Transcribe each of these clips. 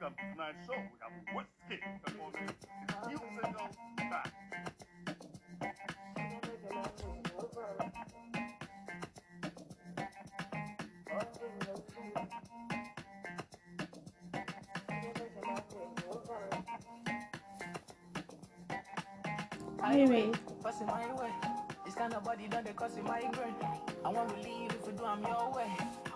Welcome to tonight's show. We have Whiskey performing his new single, Back. Anyway, cussing my way. This kind of body done the cussing my brain. I want to leave if you do, I'm your way.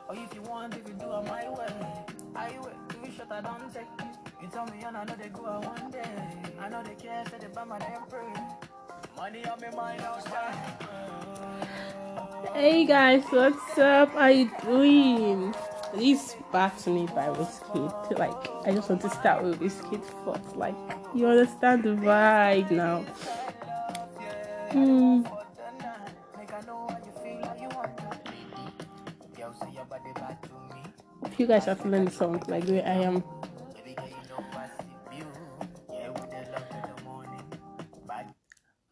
Or if you want, if you do, I'm my way. I will give you shot, I don't take you. You tell me, and I know they go out one day. I know they care, say they buy my damn brain. Money on my mind outside. Hey guys, what's up? How you doing? This Back to Me by Wizkid. Like, I just want to start with Wizkid first. Like, you understand the vibe now. If you guys are feeling the song like the way I am,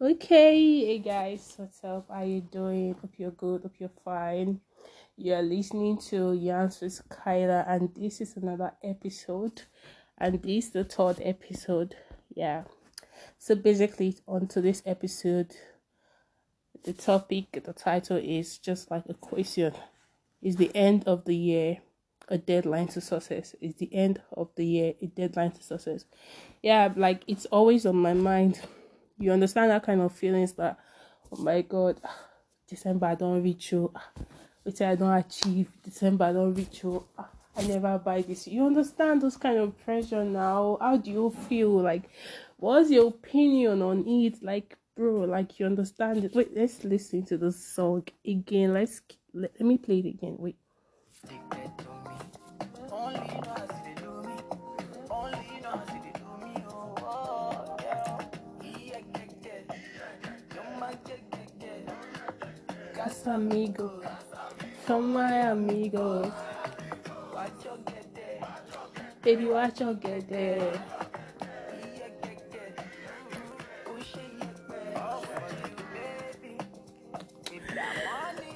okay. Hey guys, what's up? How you doing? Hope you're good. Hope you're fine. You are listening to Yans with Kyla, and this is another episode, and this is the third episode. Yeah. So basically, on today's episode, the topic, the title is just like a question. Is the end of the year a deadline to success? Is the end of the year a deadline to success? Yeah, like it's always on my mind. You understand that kind of feelings that, oh my God, December I don't reach you. Which I don't achieve. December I don't reach you. I never buy this. You understand those kind of pressure now? How do you feel? Like, what's your opinion on it? Like, bro, like, you understand it? Wait, let's listen to this song again. Let me play it again. Wait. Amigo, come my amigo. Baby, watch your get there.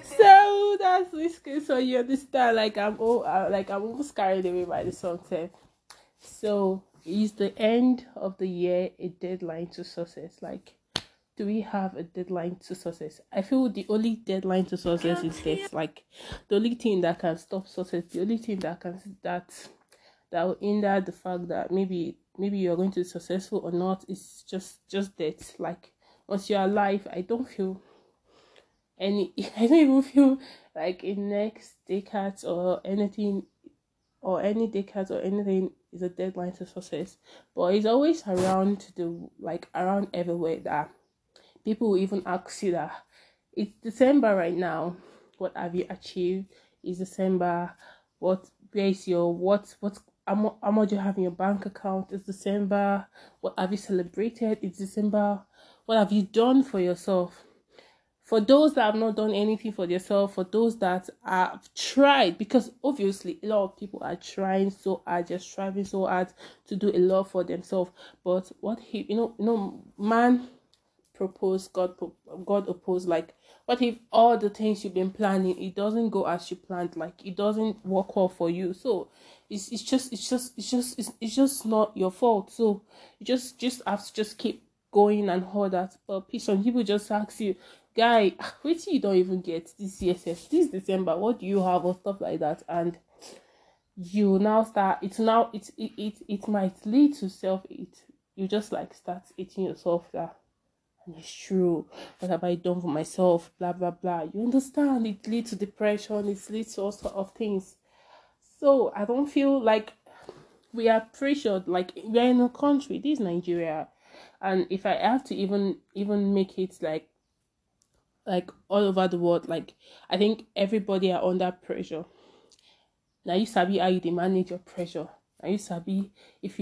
So that's risky. So you understand? Like I'm almost carried away by the song. So is the end of the year a deadline to success? Like, do we have a deadline to success? I feel the only deadline to success is death. Like, the only thing that can stop success, the only thing that can that will hinder the fact that maybe you're going to be successful or not is just death. Like, once you're alive, I don't even feel like a next decade or anything or any decade or anything is a deadline to success. But it's always around around everywhere that people will even ask you that it's December right now. What have you achieved? It's December. How much you have in your bank account? It's December. What have you celebrated? It's December. What have you done for yourself? For those that have not done anything for yourself, for those that have tried, because obviously a lot of people are trying so hard, just striving so hard to do a lot for themselves. But man. Propose, God oppose. Like, what if all the things you've been planning, it doesn't go as you planned? Like, it doesn't work well for you. So it's just not your fault. So you just have to just keep going and all that. But people just ask you, guy, wait till you don't even get this CSS this December, what do you have, or stuff like that. And you now start it might lead to you just like start eating yourself that. And it's true. What have I done for myself? Blah, blah, blah. You understand? It leads to depression. It leads to all sorts of things. So I don't feel like we are pressured. Like, we are in a country. This is Nigeria. And if I have to even make it like all over the world, like, I think everybody are under pressure. Now you sabi how you dey manage your pressure. Now you sabi if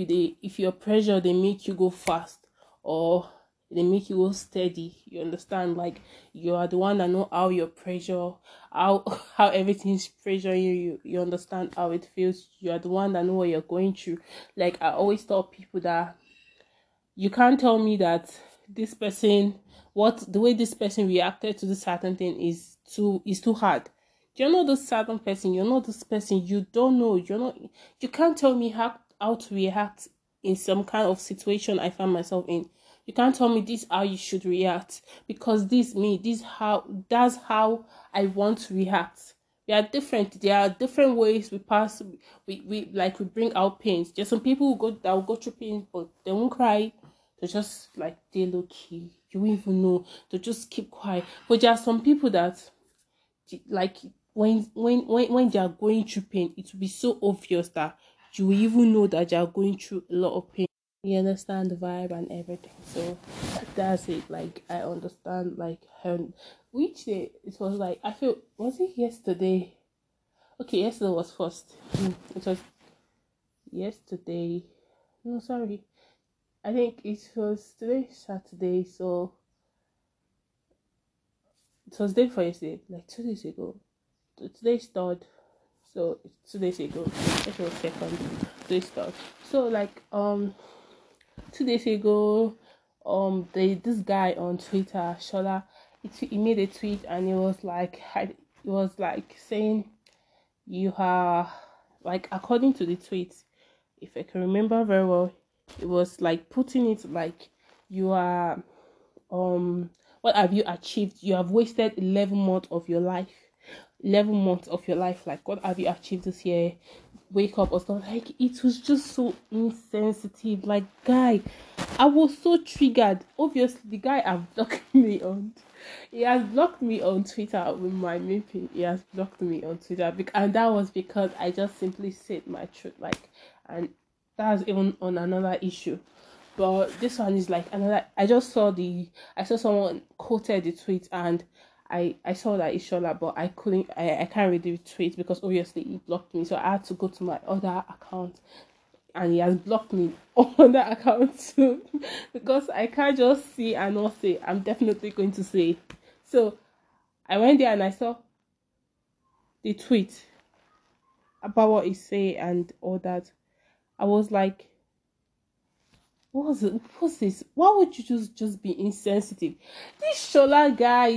your pressure, they make you go fast or they make you go steady. You understand? Like, you are the one that know how your pressure, how everything's pressuring you. You understand how it feels. You are the one that know what you're going through. Like, I always tell people that you can't tell me that this person, the way this person reacted to this certain thing is too hard. You're not this certain person. You're not this person. You don't know. You can't tell me how how to react in some kind of situation I find myself in. You can't tell me this how you should react, because that's how I want to react. We are different. There are different ways we pass. We bring out pains. There's some people that will go through pain, but they won't cry. They just like they low key. You won't even know. They just keep quiet. But there are some people that like when they are going through pain, it will be so obvious that you will even know that they are going through a lot of pain. You understand the vibe and everything. So that's it. Like I understand. Like her. Which day it was like, I feel, was it yesterday? Okay, yesterday was first. It was yesterday. No, sorry. I think it was today, Saturday. So it was day before yesterday, like 2 days ago. Today's third. So it's 2 days ago. It was second. Today's third. So like 2 days ago, this guy on Twitter, Shola, he made a tweet and it was like saying, you are like, according to the tweet, if I can remember very well, it was like putting it like, you are what have you achieved? You have wasted 11 months of your life. 11 months of your life, like what have you achieved this year? Wake up or something. Like it was just so insensitive. Like guy, I was so triggered. Obviously the guy have blocked me on he has blocked me on Twitter with my meeting. He has blocked me on Twitter and that was because I just simply said my truth, like, and that's even on another issue. But this one is like another. I saw someone quoted the tweet and I saw that it's Shola, but I can't read the tweet because obviously he blocked me. So I had to go to my other account and he has blocked me on that account too because I can't just see and not say. I'm definitely going to say. So I went there and I saw the tweet about what he said and all that. I was like, what's this? Why would you just be insensitive? This Shola guy,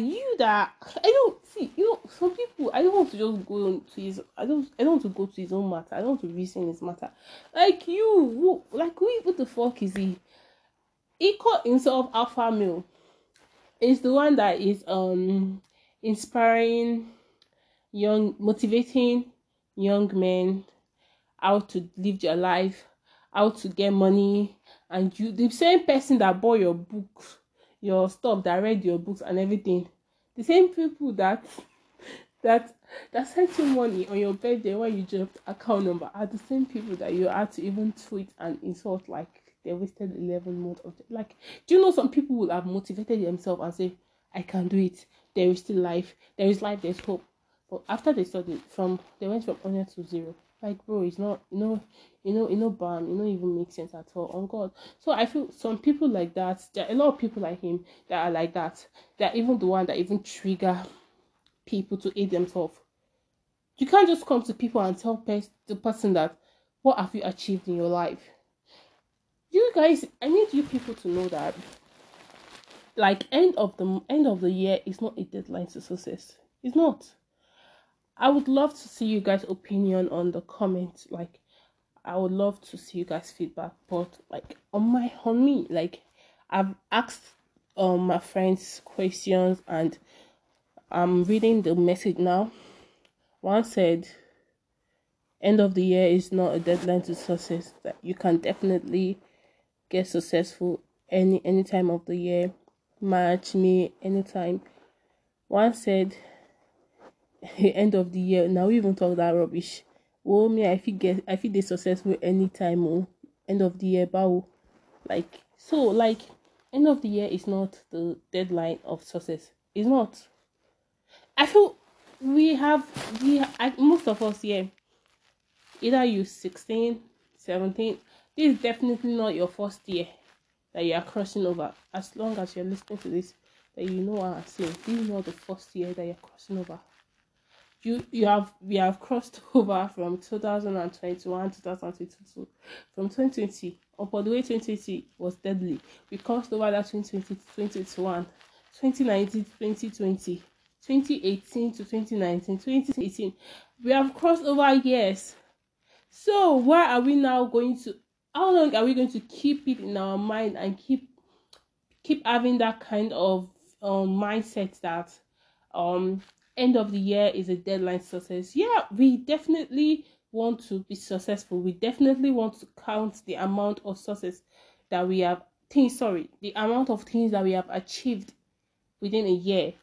some people, I don't want to just go on to his, I don't want to go to his own matter. I don't want to reason his matter. Like you, what the fuck is he? He called himself alpha male. He's the one that is inspiring motivating young men how to live their life, how to get money. And you, the same person that bought your books, your stuff, that read your books and everything, the same people that sent you money on your birthday when you dropped account number are the same people that you had to even tweet and insult like they wasted 11 months of it. Like, do you know some people will have motivated themselves and say, I can do it. There is still life. There is life. There's hope. But after they started, they went from 100 to 0. Like, bro, it's not, it no even make sense at all on God. So I feel some people like that, there are a lot of people like him that are like that. They're even the one that even trigger people to hate themselves. You can't just come to people and tell the person that, what have you achieved in your life? You guys, I need you people to know that, like, end of the year is not a deadline to success. It's not. I would love to see you guys' opinion on the comments. Like, I would love to see you guys' feedback. But like on me, like I've asked my friends questions and I'm reading the message now. One said, "End of the year is not a deadline to success. That you can definitely get successful any time of the year. March, May, anytime." One said, the end of the year now, we even talk that rubbish. Oh me, I feel they successful anytime. Oh, end of the year bow. Like, so like end of the year is not the deadline of success. It's not. I feel most of us here, either you 16, 17, this is definitely not your first year that you are crossing over. As long as you're listening to this, that you know what I'm saying, this is not the first year that you're crossing over. We have crossed over from 2021 to 2022. From 2020, upon the way 2020 was deadly. We crossed over that 2020 to 2021, 2019 to 2020, 2018 to 2019, 2018. We have crossed over years. So why are we now going to, how long are we going to keep it in our mind and keep having that kind of mindset that end of the year is a deadline success? Yeah, we definitely want to be successful. We definitely want to count the amount of success that we have the amount of things that we have achieved within a year.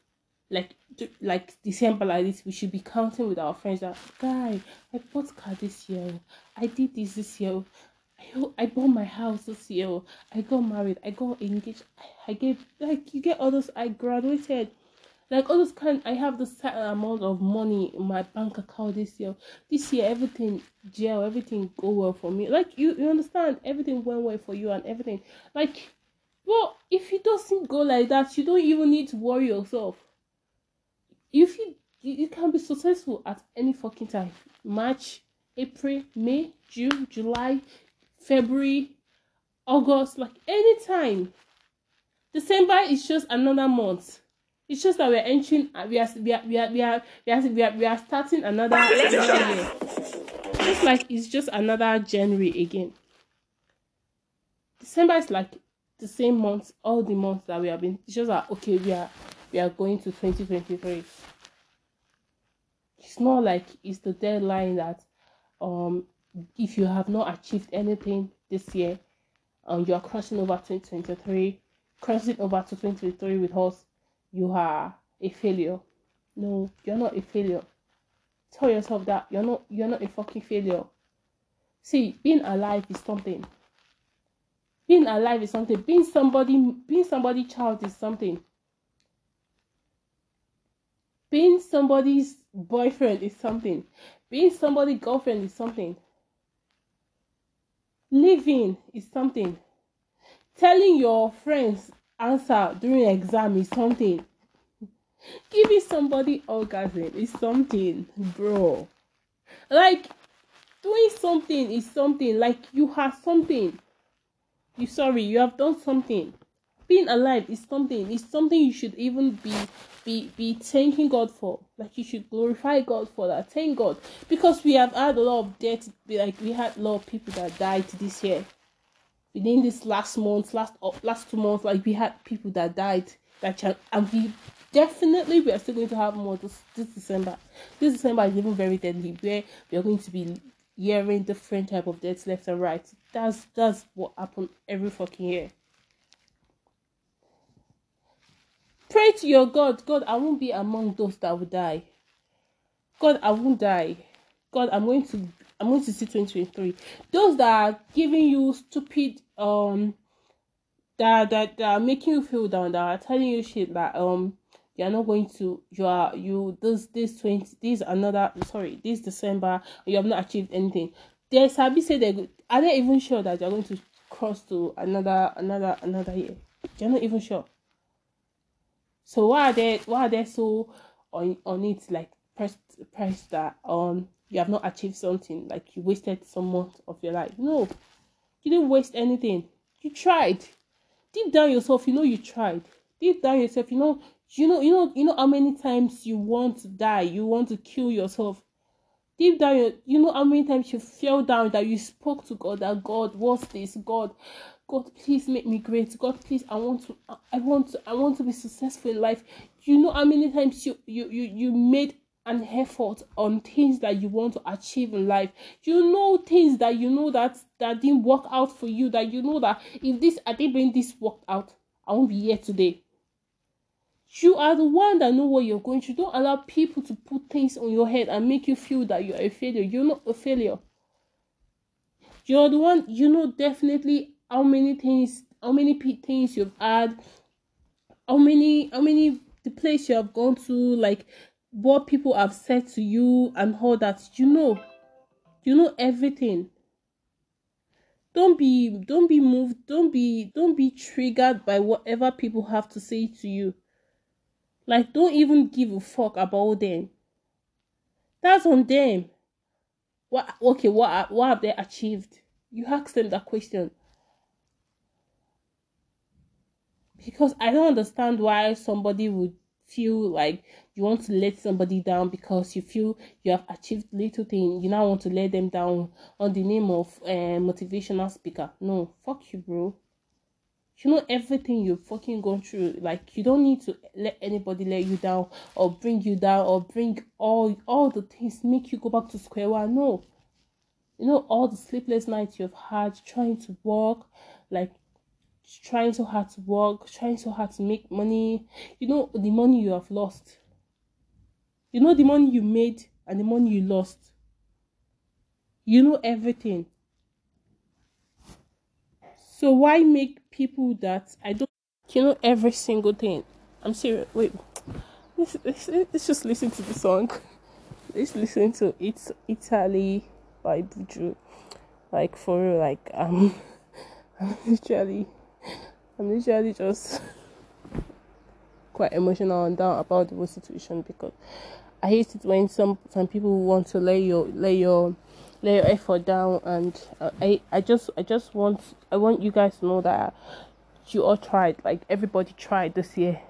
Like December, like this, we should be counting with our friends that, guy, I bought car this year, I did this year, I bought my house this year, I got married, I got engaged, I gave, like, you get all those, I graduated, like all those kind, I have this certain amount of money in my bank account this year. This year, everything go well for me. Like, you understand, everything went well for you and everything. Like, well, if it doesn't go like that, you don't even need to worry yourself. If you can be successful at any fucking time. March, April, May, June, July, February, August, like any time. December is just another month. It's just that we're entering, we are starting another year. Just like it's just another January again. December is like the same month, all the months that we have been. It's just like, okay, we are going to 2023. It's not like it's the deadline that if you have not achieved anything this year, you are crossing over 2023, crossing over to 2023 with us, you are a failure. No, you're not a failure. Tell yourself that you're not a fucking failure. See, being alive is something. Being somebody's child is something. Being somebody's boyfriend is something. Being somebody's girlfriend is something. Living is something. Telling your friends answer during exam is something. Giving somebody orgasm is something, bro. Like, doing something is something. Like, you have something. You have done something. Being alive is something. It's something you should even be thanking God for. Like, you should glorify God for that. Thank God, because we have had a lot of death. Like, we had a lot of people that died this year. Within this last 2 months, like, we had people that died. And we are still going to have more this December. This December is even very deadly, where we are going to be hearing different type of deaths left and right. That's what happens every fucking year. Pray to your God. God, I won't be among those that will die. God, I won't die. God, I'm going to see 2023. Those that are giving you stupid that are making you feel down, that are telling you shit that you're not going to, this December you have not achieved anything. There's Sabi say are they even sure that you're going to cross to another year? You're not even sure. So why are they so on it, like pressed that you have not achieved something, like you wasted some months of your life? No, you didn't waste anything. You tried. Deep down yourself, you know you tried. Deep down yourself, you know how many times you want to die, you want to kill yourself. Deep down, you know how many times you fell down, that you spoke to God, that God, what's this? God, please make me great. God, please, I want to be successful in life. You know how many times you made an effort on things that you want to achieve in life. You know things that you know that didn't work out for you, that you know that if this I didn't bring this worked out, I won't be here today. You are the one that know what you're going through. Don't allow people to put things on your head and make you feel that you're a failure. You're not a failure. You're the one, you know definitely how many things you've had, how many the place you have gone to, like what people have said to you and all that. You know everything. Don't be moved, don't be triggered by whatever people have to say to you. Like, don't even give a fuck about them. That's on them. What have they achieved? You ask them that question. Because I don't understand why somebody would feel like you want to let somebody down because you feel you have achieved little thing. You now want to let them down on the name of motivational speaker. No, fuck you, bro. You know everything you've fucking gone through. Like, you don't need to let anybody let you down or bring you down or bring all the things make you go back to square one. No. You know, all the sleepless nights you've had trying to work, like trying so hard to work, trying so hard to make money. You know, the money you have lost. You know, the money you made and the money you lost. You know everything. So why make people that I don't... You know every single thing. I'm serious. Wait. Let's just listen to the song. Let's listen to It's Italy by Buju. Like, for real, like, I'm literally just quite emotional and down about the whole situation, because I hate it when some people want to lay your effort down, and I want you guys to know that you all tried. Like, everybody tried this year.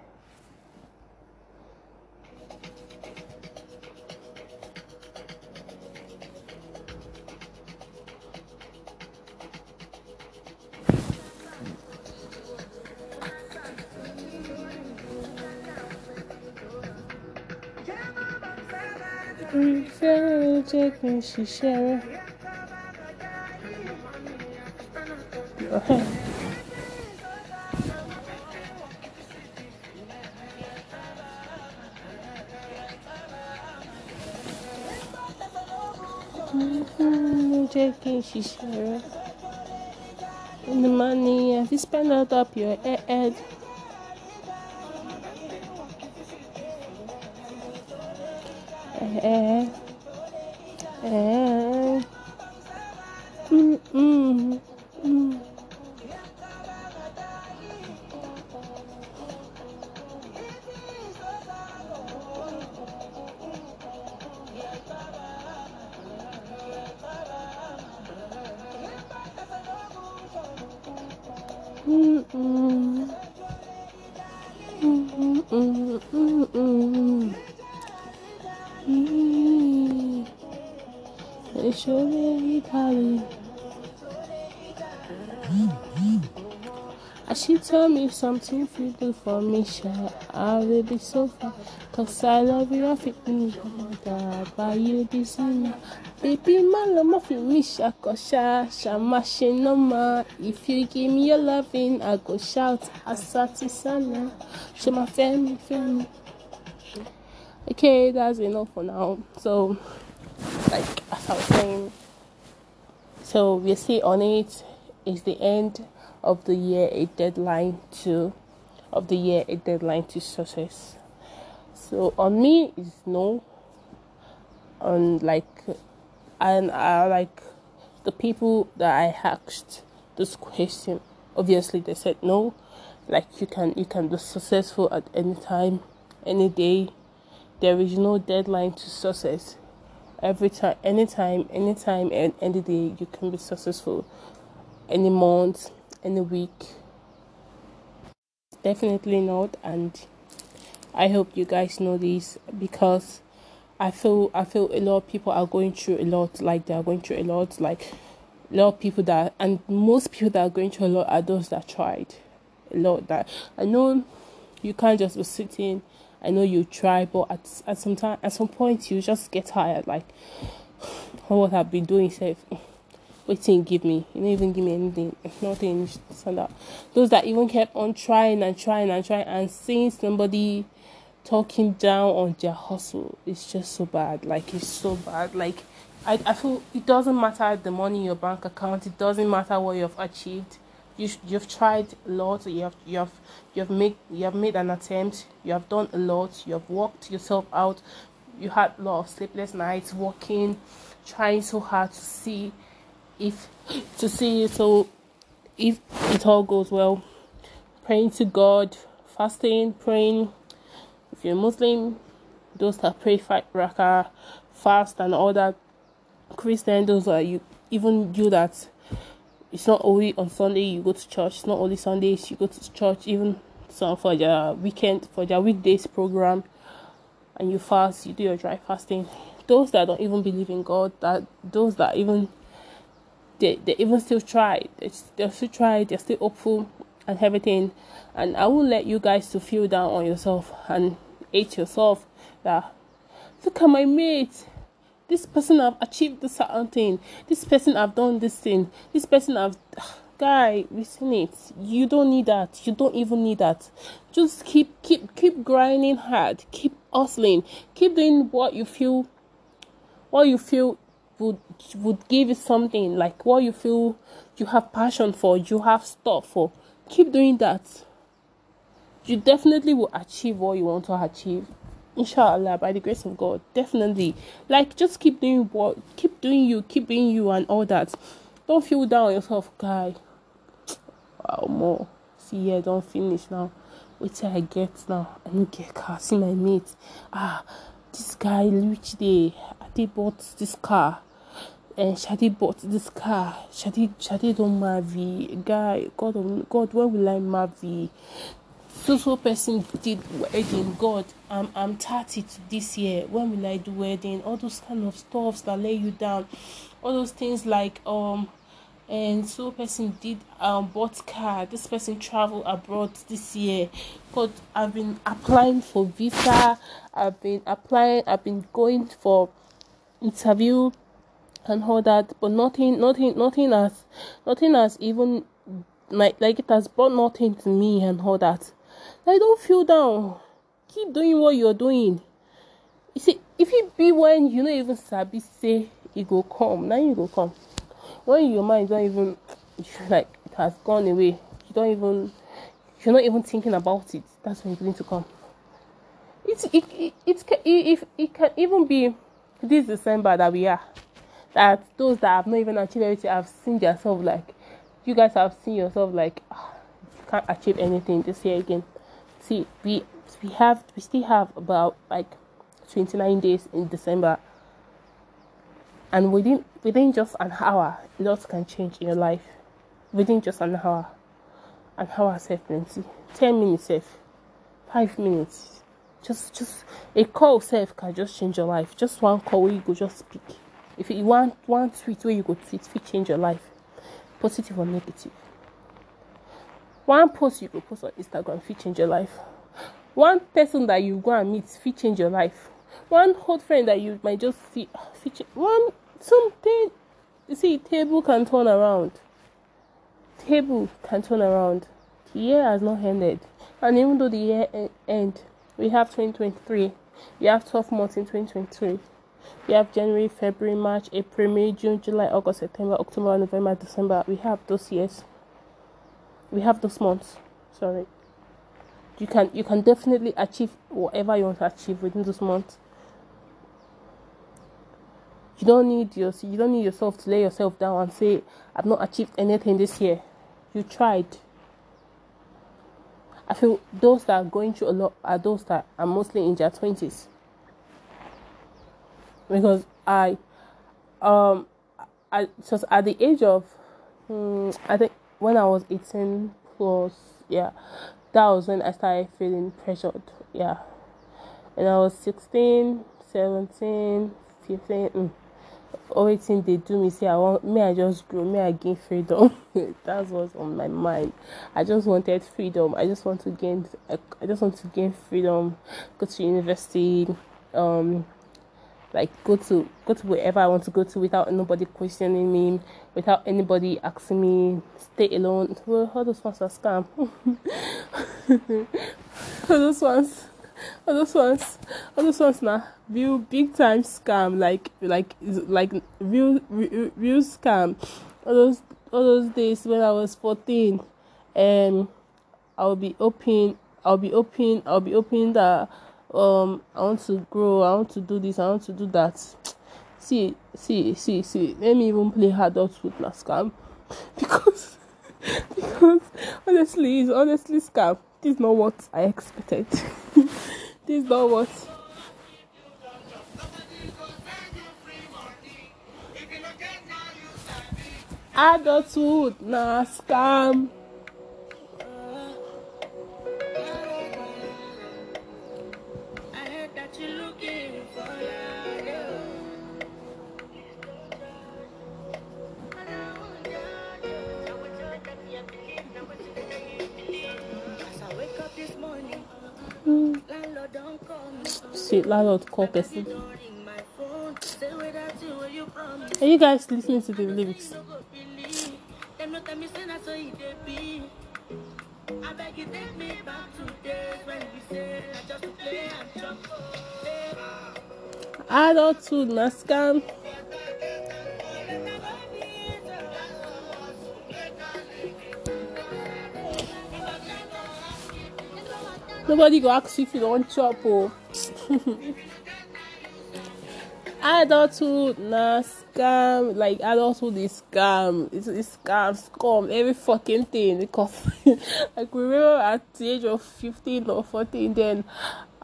Take me, she share it. Take me, she share it. And the money, if you spend out up your head. She told me something you do for me, sure. I will be so far, cause I love you, I fit me, but you be seen. Baby, my love for me, sure, cause shamashing no more. If you give me your loving, I go shout, I satisana. Show my family. Okay, that's enough for now. So, like, as I was saying, so we see on it is the end of the year, a deadline to success. So on me is no, and the people that I asked this question, obviously they said no. Like, you can be successful at any time, any day. There is no deadline to success. Every time, anytime and any day you can be successful. Any month, any week, definitely not. And I hope you guys know this, because I feel a lot of people are going through a lot. Like, they are going through a lot. Like, a lot of people that, and most people that are going through a lot are those that tried a lot. That I know you can't just be sitting. I know you try, but at some point you just get tired. Like, what I've been doing, safe. Waiting, give me. You don't even give me anything. If nothing, stand up. Those that even kept on trying and seeing somebody talking down on their hustle. It's just so bad. Like, it's so bad. Like, I feel it doesn't matter the money in your bank account. It doesn't matter what you've achieved. You've tried a lot. You've made an attempt. You have done a lot. You have worked yourself out. You had a lot of sleepless nights, working, trying so hard to see. If it all goes well, praying to God, fasting, praying. If you're Muslim, those that pray 5 rakah, fast and all that. Christian, those are you. Even you that, it's not only on Sunday you go to church. It's not only Sundays you go to church. Even some for their weekend, for their weekdays program. and you fast, you do your dry fasting. Those that don't even believe in God, that those that even they even still try, they're still hopeful and everything. And I won't let you guys to feel down on yourself and hate yourself that look at my mate, this person have achieved this certain thing, this person have done this thing, this person have. Guy, listen it. You don't need that. You don't even need that. Just keep grinding hard. Keep hustling. Keep doing what you feel would give you something, like what you feel you have passion for, you have stuff for. Keep doing that. You definitely will achieve what you want to achieve. Inshallah, by the grace of God, definitely. Like, just keep doing you and all that. Don't feel down on yourself, guy. Wow, more. See, yeah, don't finish now. Wait till I get now. I need to get a car. See my mate. Ah, this guy, which day? They bought this car. And Shadi bought this car. Shadi don't marry. Guy, God, when will I marry? So person did wedding. God, I'm 30 this year. When will I do wedding? All those kind of stuffs that lay you down. All those things like and so person did bought car, this person traveled abroad this year. God, I've been applying for visa, I've been going for interview and all that, but nothing has even like it has brought nothing to me and all that. Like, don't feel down. Keep doing what you're doing. You see, if it be when you don't even sabi say it go come, now you go come. When your mind don't even, like, it has gone away, you're not even thinking about it. That's when it's going to come. It can even be this December that we are. That those that have not even achieved everything have seen themselves like, you guys have seen yourself like, you can't achieve anything this year again. See, we still have about like 29 days in December. And within just an hour, lots can change in your life. Within just an hour safe plenty. 10 minutes safe, 5 minutes. Just a call safe can just change your life. Just one call where you go just speak. If you want one tweet where you go tweet, it change your life, positive or negative. One post you go post on Instagram, it change your life. One person that you go and meet, it change your life. One old friend that you might just see, something, you see, table can turn around. The year has not ended, and even though the year end, we have 2023, we have 12 months in 2023, we have January, February, March, April, May, June, July, August, September, October, November, December. We have those years, we have those months, sorry. You can definitely achieve whatever you want to achieve within those months. You don't need yourself to lay yourself down and say, I've not achieved anything this year. You tried. I feel those that are going through a lot are those that are mostly in their 20s. Because I just at the age of I think when I was 18 plus, yeah. That was when I started feeling pressured, yeah. And I was 16, 17, 15, 18, they do me say, I just grow, may I gain freedom. That was on my mind. I just wanted freedom. I just want to gain freedom, go to university, like go to wherever I want to go to without nobody questioning me, without anybody asking me, stay alone. Well, all those ones are scam. all those ones now. Real big time scam, like real scam. All those days when I was 14, I'll be hoping that. I want to grow, I want to do this, I want to do that. See, let me even play adulthood now, scam. Because honestly, it's honestly scam. This is not what I expected. This is not what. Adulthood now, scam. shit, landlord call person. Are you guys listening to the lyrics? I don't too nascam. Nobody go ask you if you don't chop, oh. Adulthood, nah, scam, like adulthood is scam. It's scam, scam, every fucking thing. Because like remember at the age of 15 or 14, then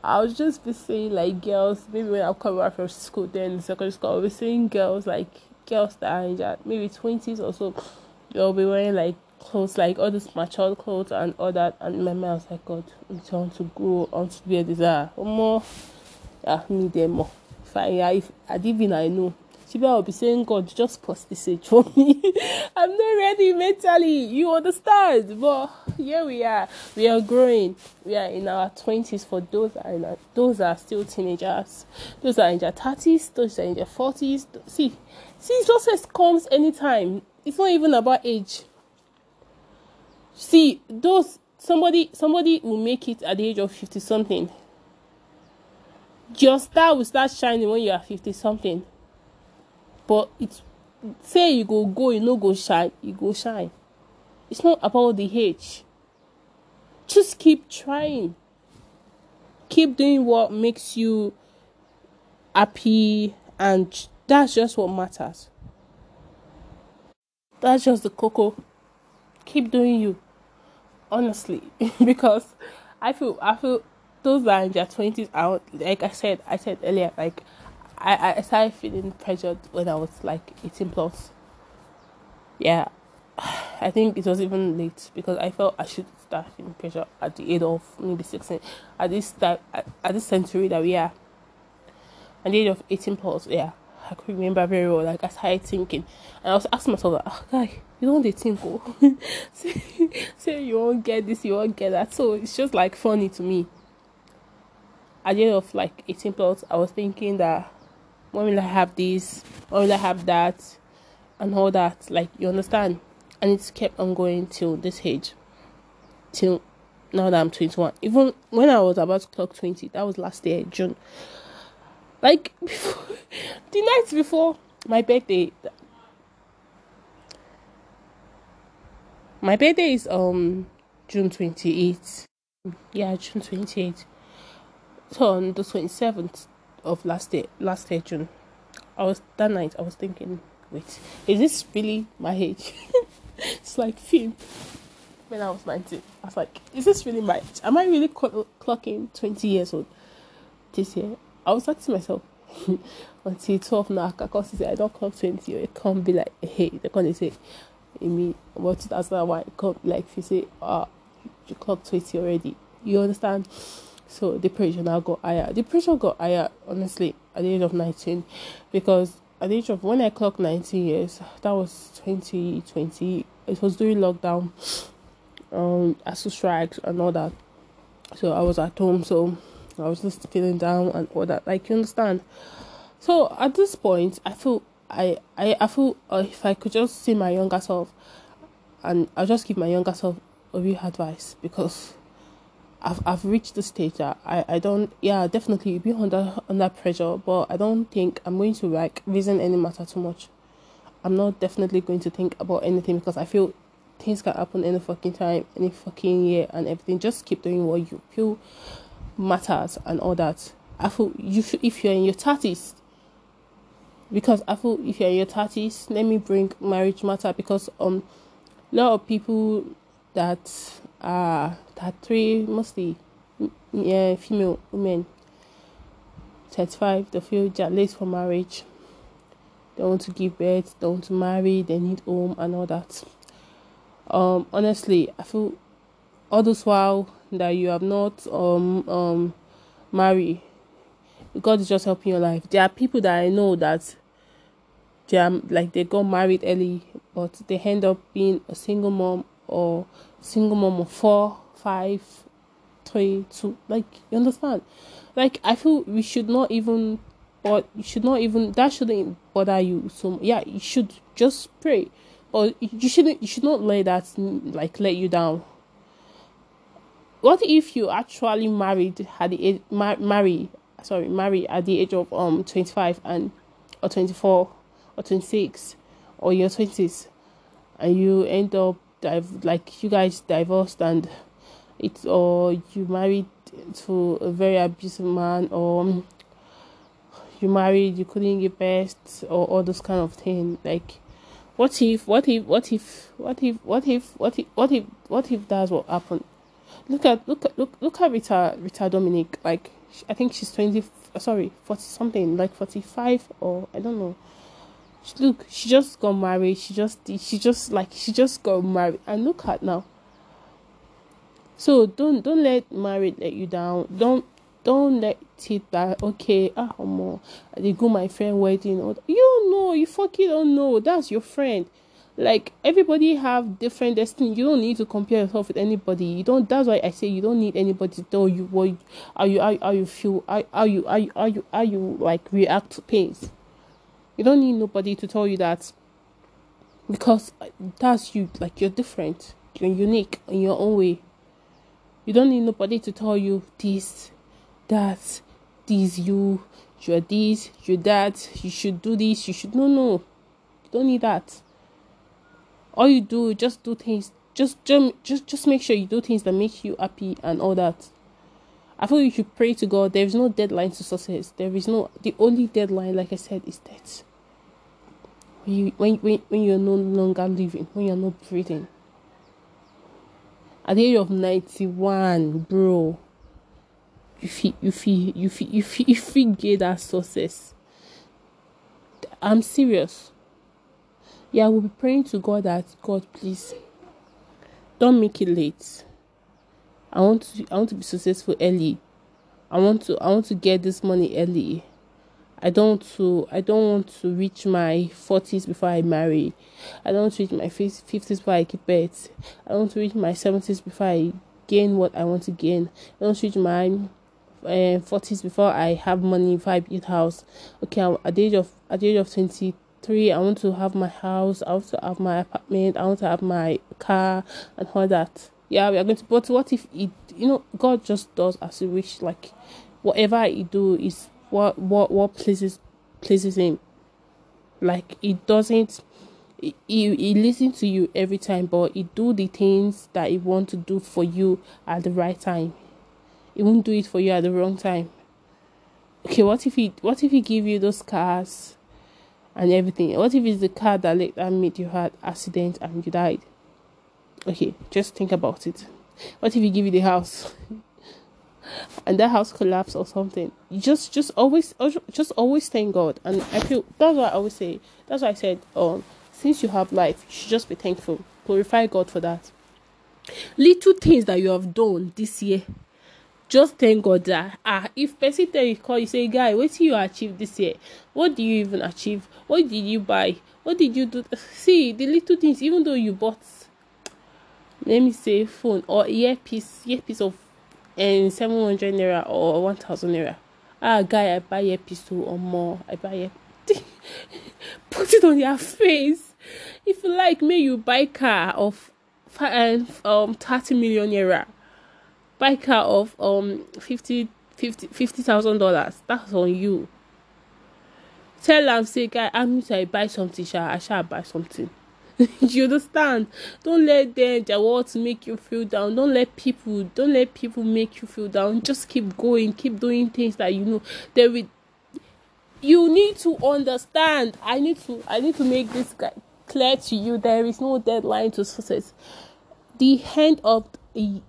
I'll just be saying like girls. Maybe when I come back from school, then secondary school, I'll be saying girls like girls that are in that maybe 20s or so. They'll be wearing like clothes, like all these mature clothes and all that, and my mom was like, God, I want to grow, I want to be a desire. More, yeah, me there more. Fine, yeah, if I didn't even I know. She will be saying, God, just post this age for me. I'm not ready mentally, you understand? But here we are growing. We are in our 20s for those that are in our, those are still teenagers. Those that are in their 30s, those that are in their 40s. See, success comes anytime. It's not even about age. See, those somebody will make it at the age of 50 something. Your star will start shining when you are 50 something. But it's say you go, you no go shine, you go shine. It's not about the age. Just keep trying. Keep doing what makes you happy, and that's just what matters. That's just the cocoa. Keep doing you. Honestly, because I feel those that are in their 20s out, like I said earlier, like I started feeling pressured when I was like 18 plus. Yeah, I think it was even late because I felt I should start feeling pressure at the age of maybe 16. At this century that we are, at the age of 18 plus, yeah, I could remember very well. Like I started thinking, and I was asking myself, like, oh, guy, you don't think, oh, say you won't get this, you won't get that. So it's just like funny to me. At the end of like 18 plus, I was thinking that when will I have this, when will I have that, and all that. Like, you understand? And it's kept on going till this age, till now that I'm 21. Even when I was about to clock 20, that was last year, June. Like, before, the night before my birthday. My birthday is June 28th. Yeah, June 28th. So on the 27th of last year June, that night I was thinking, wait, is this really my age? It's like film. When I was 19, I was like, is this really my age? Am I really clocking 20 years old this year? I was asking myself, until 12 now, because I don't clock 20, it can't be like, hey, they're going to say, in me, what, that's not why it can't be like, if you say, you clock 20 already, you understand? So the pressure now got higher. The pressure got higher, honestly, at the age of 19, because at the age of when I clocked 19 years, that was 2020. It was during lockdown, ASU strikes and all that. So I was at home, so I was just feeling down and all that. Like, you understand? So at this point, I feel I feel if I could just see my younger self, and I'll just give my younger self a real advice, because I've reached the stage that I don't, yeah, definitely be under pressure, but I don't think I'm going to like reason any matter too much. I'm not definitely going to think about anything, because I feel things can happen any fucking time, any fucking year and everything. Just keep doing what you feel matters and all that. I feel you should, if you're in your 30s, because I feel if you're in your 30s, let me bring marriage matter, because a lot of people that three, mostly, yeah, female women, 35, they feel jealous for marriage. They want to give birth, they want to marry, they need home and all that. Honestly, I feel all this while that you have not married, God is just helping your life. There are people that I know that they are, like, they got married early, but they end up being a single mom of 4, 5, 22. Like, you understand? Like, I feel we should not even, or you should not even, that shouldn't bother you. So yeah, you should just pray, or you should not let that let you down. What if you actually marry at the age of 25 and or 24 or 26 or your 20s, and you end up you guys divorced, and it's, or you married to a very abusive man, or you married, you couldn't give birth, or all those kind of thing. Like, what if that's what happened? Look at Rita Dominic. Like, I think she's 40 something, like 45, or I don't know. Look, she just got married. She just got married, and look at now. So don't let marriage let you down. Don't let it that okay. They go my friend wedding. You know, you fucking don't know. That's your friend. Like, everybody have different destiny. You don't need to compare yourself with anybody. You don't. That's why I say you don't need anybody to tell you what how you feel, how you like react to pains. You don't need nobody to tell you that, because that's you. Like, you're different, you're unique in your own way. You don't need nobody to tell you this, that, this you, you're this, you're that, you should do this, you should no. You don't need that. All you do, just do things. Just make sure you do things that make you happy and all that. I feel you should pray to God. There is no deadline to success. The only deadline, like I said, is death. When you're no longer living, when you're not breathing. At the age of 91, bro, you feel get that success. I'm serious. Yeah, I will be praying to God that, God, please, don't make it late. I want to be successful early. I want to get this money early. I don't want to reach my 40s before I marry. I don't want to reach my 50s before I keep it. I don't want to reach my 70s before I gain what I want to gain. I don't want to reach my 40s before I have money, before I build house. Okay, at the age of 23, I want to have my house. I want to have my apartment. I want to have my car and all that. Yeah, we are going to. But what if it? You know, God just does as He wishes. Like, whatever He do is what pleases Him. Like, it doesn't. He listens to you every time, but He do the things that He want to do for you at the right time. He won't do it for you at the wrong time. Okay, what if he give you those cars, and everything? What if it's the car that made you had accident and you died? Okay, just think about it. What if he give you the house and that house collapse or something? You just always thank God. And I feel that's what I always say. That's why I said, since you have life, you should just be thankful. Glorify God for that. Little things that you have done this year, just thank God that. If person tell you, call you, say, guy, what did you achieve this year? What do you even achieve? What did you buy? What did you do? See, the little things, even though you bought, let me say, phone or earpiece of 700 naira or 1,000 naira. Guy, I buy earpiece too or more. I buy earpiece. Put it on your face. If you like, may you buy car of 30 million naira. Buy car of $50,000. That's on you. Tell am, say, guy, I'm say buy something. I shall buy something. You understand? Don't let their words make you feel down. Don't let people make you feel down. Just keep going, keep doing things that you know. You need to understand. I need to make this clear to you. There is no deadline to success. The end of the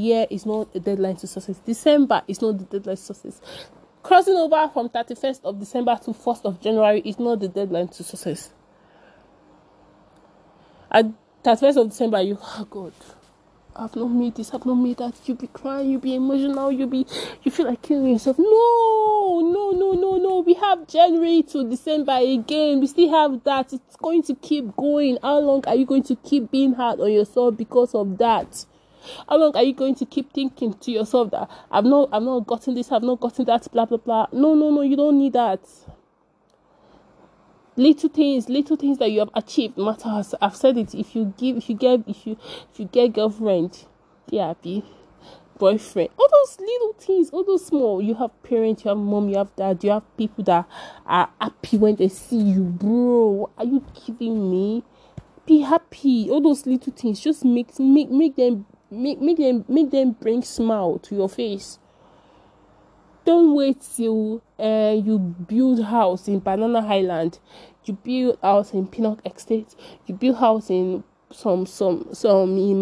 year is not a deadline to success. December is not the deadline to success. Crossing over from 31st of December to 1st of January is not the deadline to success. At 31st of December, you, God, I've not made this, I've not made that. You'll be crying, you'll be emotional, you feel like killing yourself. No. We have January to December again. We still have that. It's going to keep going. How long are you going to keep being hard on yourself because of that? How long are you going to keep thinking to yourself that I've not gotten this, I've not gotten that, blah blah blah? No, you don't need that. Little things that you have achieved matters. I've said it. If you get girlfriend, be happy. Boyfriend, all those little things, all those small. You have parents, you have mom, you have dad, you have people that are happy when they see you, bro. Are you kidding me? Be happy. All those little things just make them bring smile to your face. Don't wait till you build house in Banana Island, you build house in Pinnock Estate, you build house in some in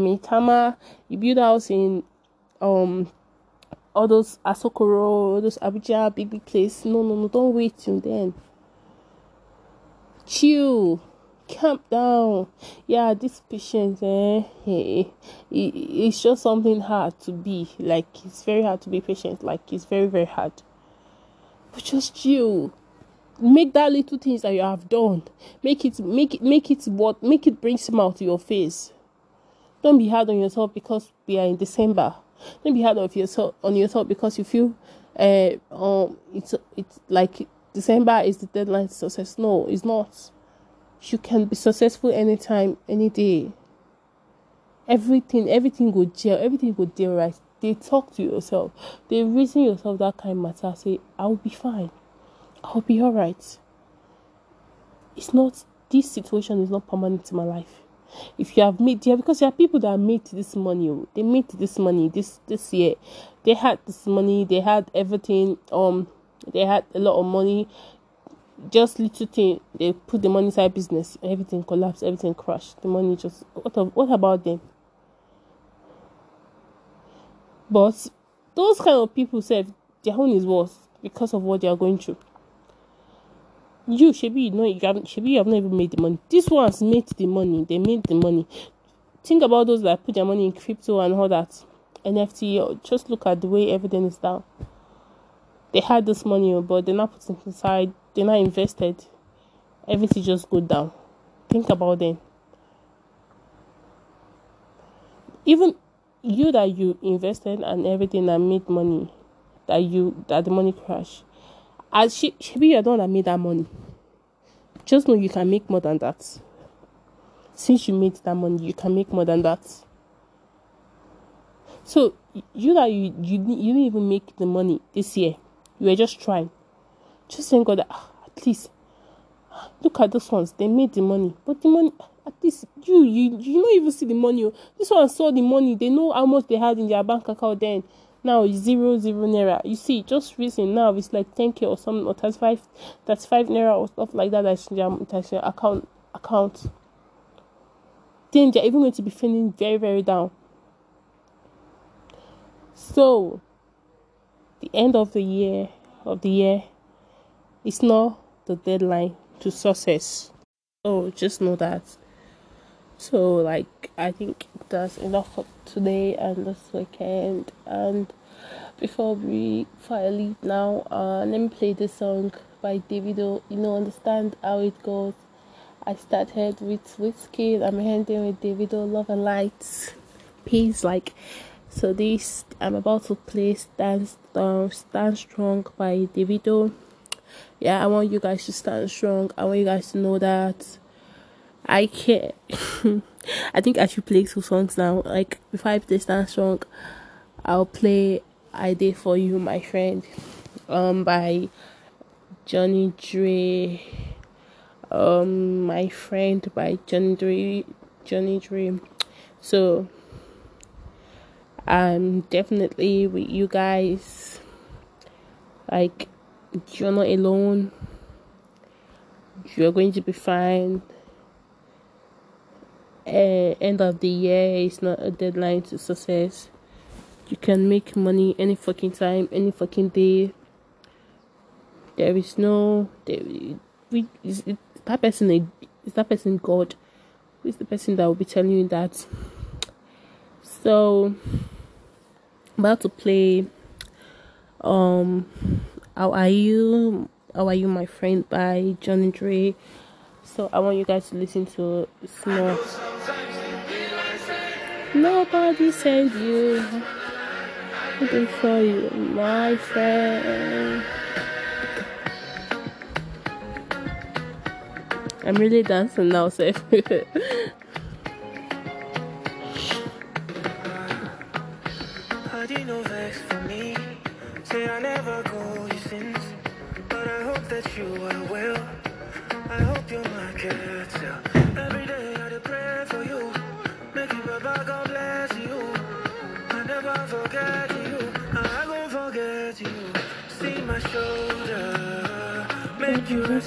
Metama, you build house in all those Asokoro, all those Abuja, big place. No, don't wait till then. Chill, calm down. Yeah, this patience, it's just something hard to be. Like, it's very hard to be patient. Like, it's very, very hard. But just chill. Make that little things that you have done. Make it bring smile to your face. Don't be hard on yourself because we are in December. Don't be hard on yourself because you feel it's like December is the deadline to success. No, it's not. You can be successful anytime, any day. Everything go gel, everything go deal right. They talk to yourself, they reason yourself that kind of matter. Say, I'll be fine, I'll be alright. It's not, this situation is not permanent in my life. If you have made, yeah, because there are people that made this money. They made this money this year. They had this money. They had everything. They had a lot of money. Just little thing. They put the money inside business. Everything collapsed. Everything crashed. The money just. What about them? But those kind of people say their own is worse because of what they are going through. You should be, you have not even made the money. These ones made the money. They made the money. Think about those that put their money in crypto and all that, NFT. Just look at the way everything is down. They had this money, but they're not putting it inside. They're not invested. Everything just go down. Think about them. Even you that you invested and everything and made money, that the money crashed. As she be the one that made that money. Just know you can make more than that. Since you made that money, you can make more than that. So you didn't even make the money this year. You were just trying. Just thank God that at least look at those ones. They made the money, but the money at least you don't even see the money. This one saw the money. They know how much they had in their bank account then. Now it's 0 naira. You see, just reason now it's like 10k or something, or that's 5 naira or stuff like that. That's in their account. Then they're even going to be feeling very, very down. So, the end of the year, it's not the deadline to success. So just know that. So, like, I think that's enough for today and this weekend. And before we finally now, let me play this song by Davido. You know, understand how it goes. I started with whiskey. I'm ending with Davido, Love and Lights. Peace, like. So this, I'm about to play Stand Strong by Davido. Yeah, I want you guys to stand strong. I want you guys to know that I care. I think I should play 2 songs now. Like, if I play Stand Strong, I'll play I Did For You, My Friend, by Johnny Drille. My Friend by Johnny Drille. So, I'm definitely with you guys. Like, you're not alone. You're going to be fine. End of the year is not a deadline to success. You can make money any fucking time, any fucking day. There is no is that person God? Who is the person that will be telling you that? So I'm about to play How Are You My Friend by Johnny Drille. So I want you guys to listen to Small. Nobody sent you before you, my friend. I'm really dancing now, so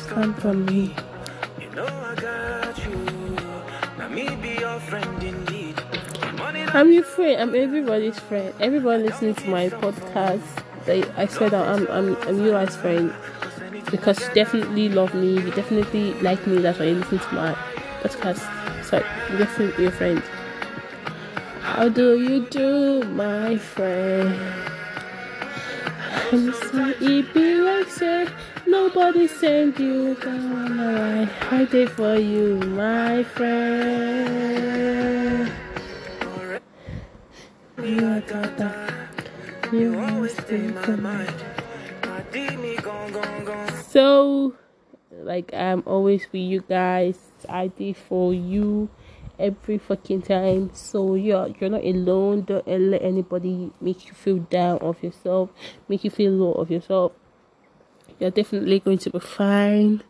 come from me. You know I got you. Let me be your friend in need. I'm your friend. I'm everybody's friend. Everybody listening to my podcast, I swear that I'm your last friend, because you definitely love me. You definitely like me. That's why you listen to my podcast. So I'm definitely your friend. How do you do, my friend? I'm so happy, like say. Nobody sent you, God. I did for you, my friend. You are daughter. You always stay in my mind. So, like, I'm always with you guys. I did for you every fucking time. So you're not alone. Don't let anybody make you feel down of yourself, make you feel low of yourself. You're definitely going to be fine.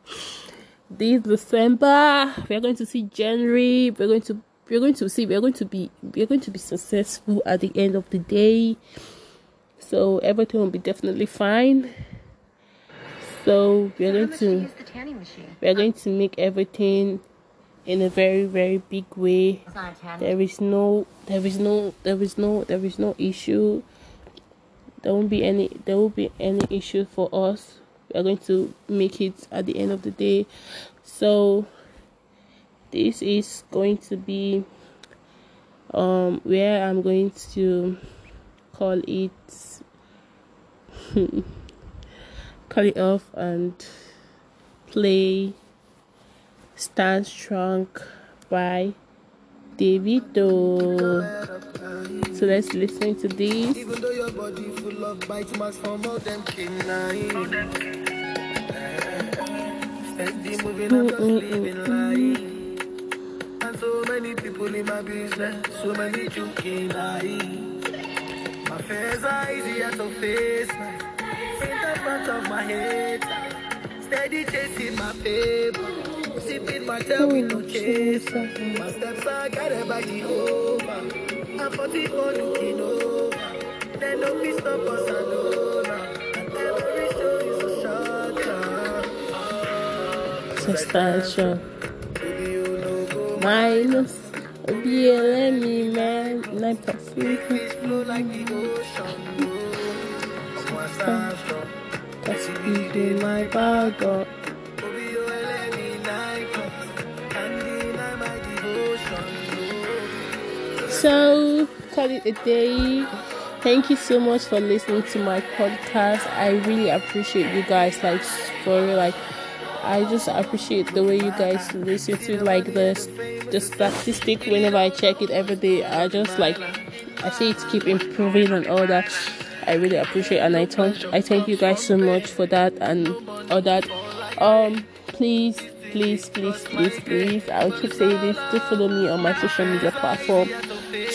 This December, we're going to see January. We're going to be successful at the end of the day. So everything will be definitely fine. So we're going to make everything in a very, very big way. There is no issue. There won't be any issue for us. We are going to make it at the end of the day. So this is going to be where I'm going to call it off and play Stand Strong by Davido. So let's listen to this. Even though your body full of bites, must form all them canine. Steady moving up and living life. And so many people in my business, so many jukinai. My face are easy as a face, face up front of my head. Steady chasing my paper. Sipping my tail with no chase. My steps are guided by Jehovah. I'm 44 looking over. Then no peace, no boss, I know. And every show is a shot. Substantial. Minus BLM, man. 9%. Fish flow like the ocean. My stars drop. That's feeding my bag up. So, call it a day. Thank you so much for listening to my podcast. I really appreciate you guys, like, for real. Like, I just appreciate the way you guys listen to, like, the statistic. Whenever I check it every day, I just, like, I see it keep improving and all that. I really appreciate it, and I thank you guys so much for that and all that. Please, I'll keep saying this. Do follow me on my social media platform.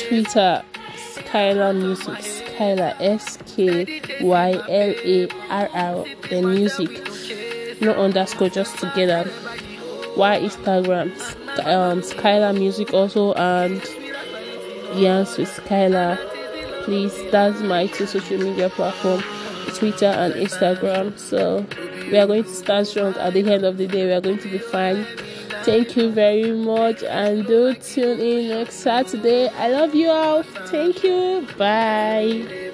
Twitter, Skylar Music, Skylar, SKYLARR, then music, no underscore, just together. Why Instagram, Skylar Music also, and Yans with Kyla. Please, that's my two social media platform, Twitter and Instagram. So we are going to stand strong at the end of the day. We are going to be fine. Thank you very much, and do tune in next Saturday. I love you all. Thank you. Bye.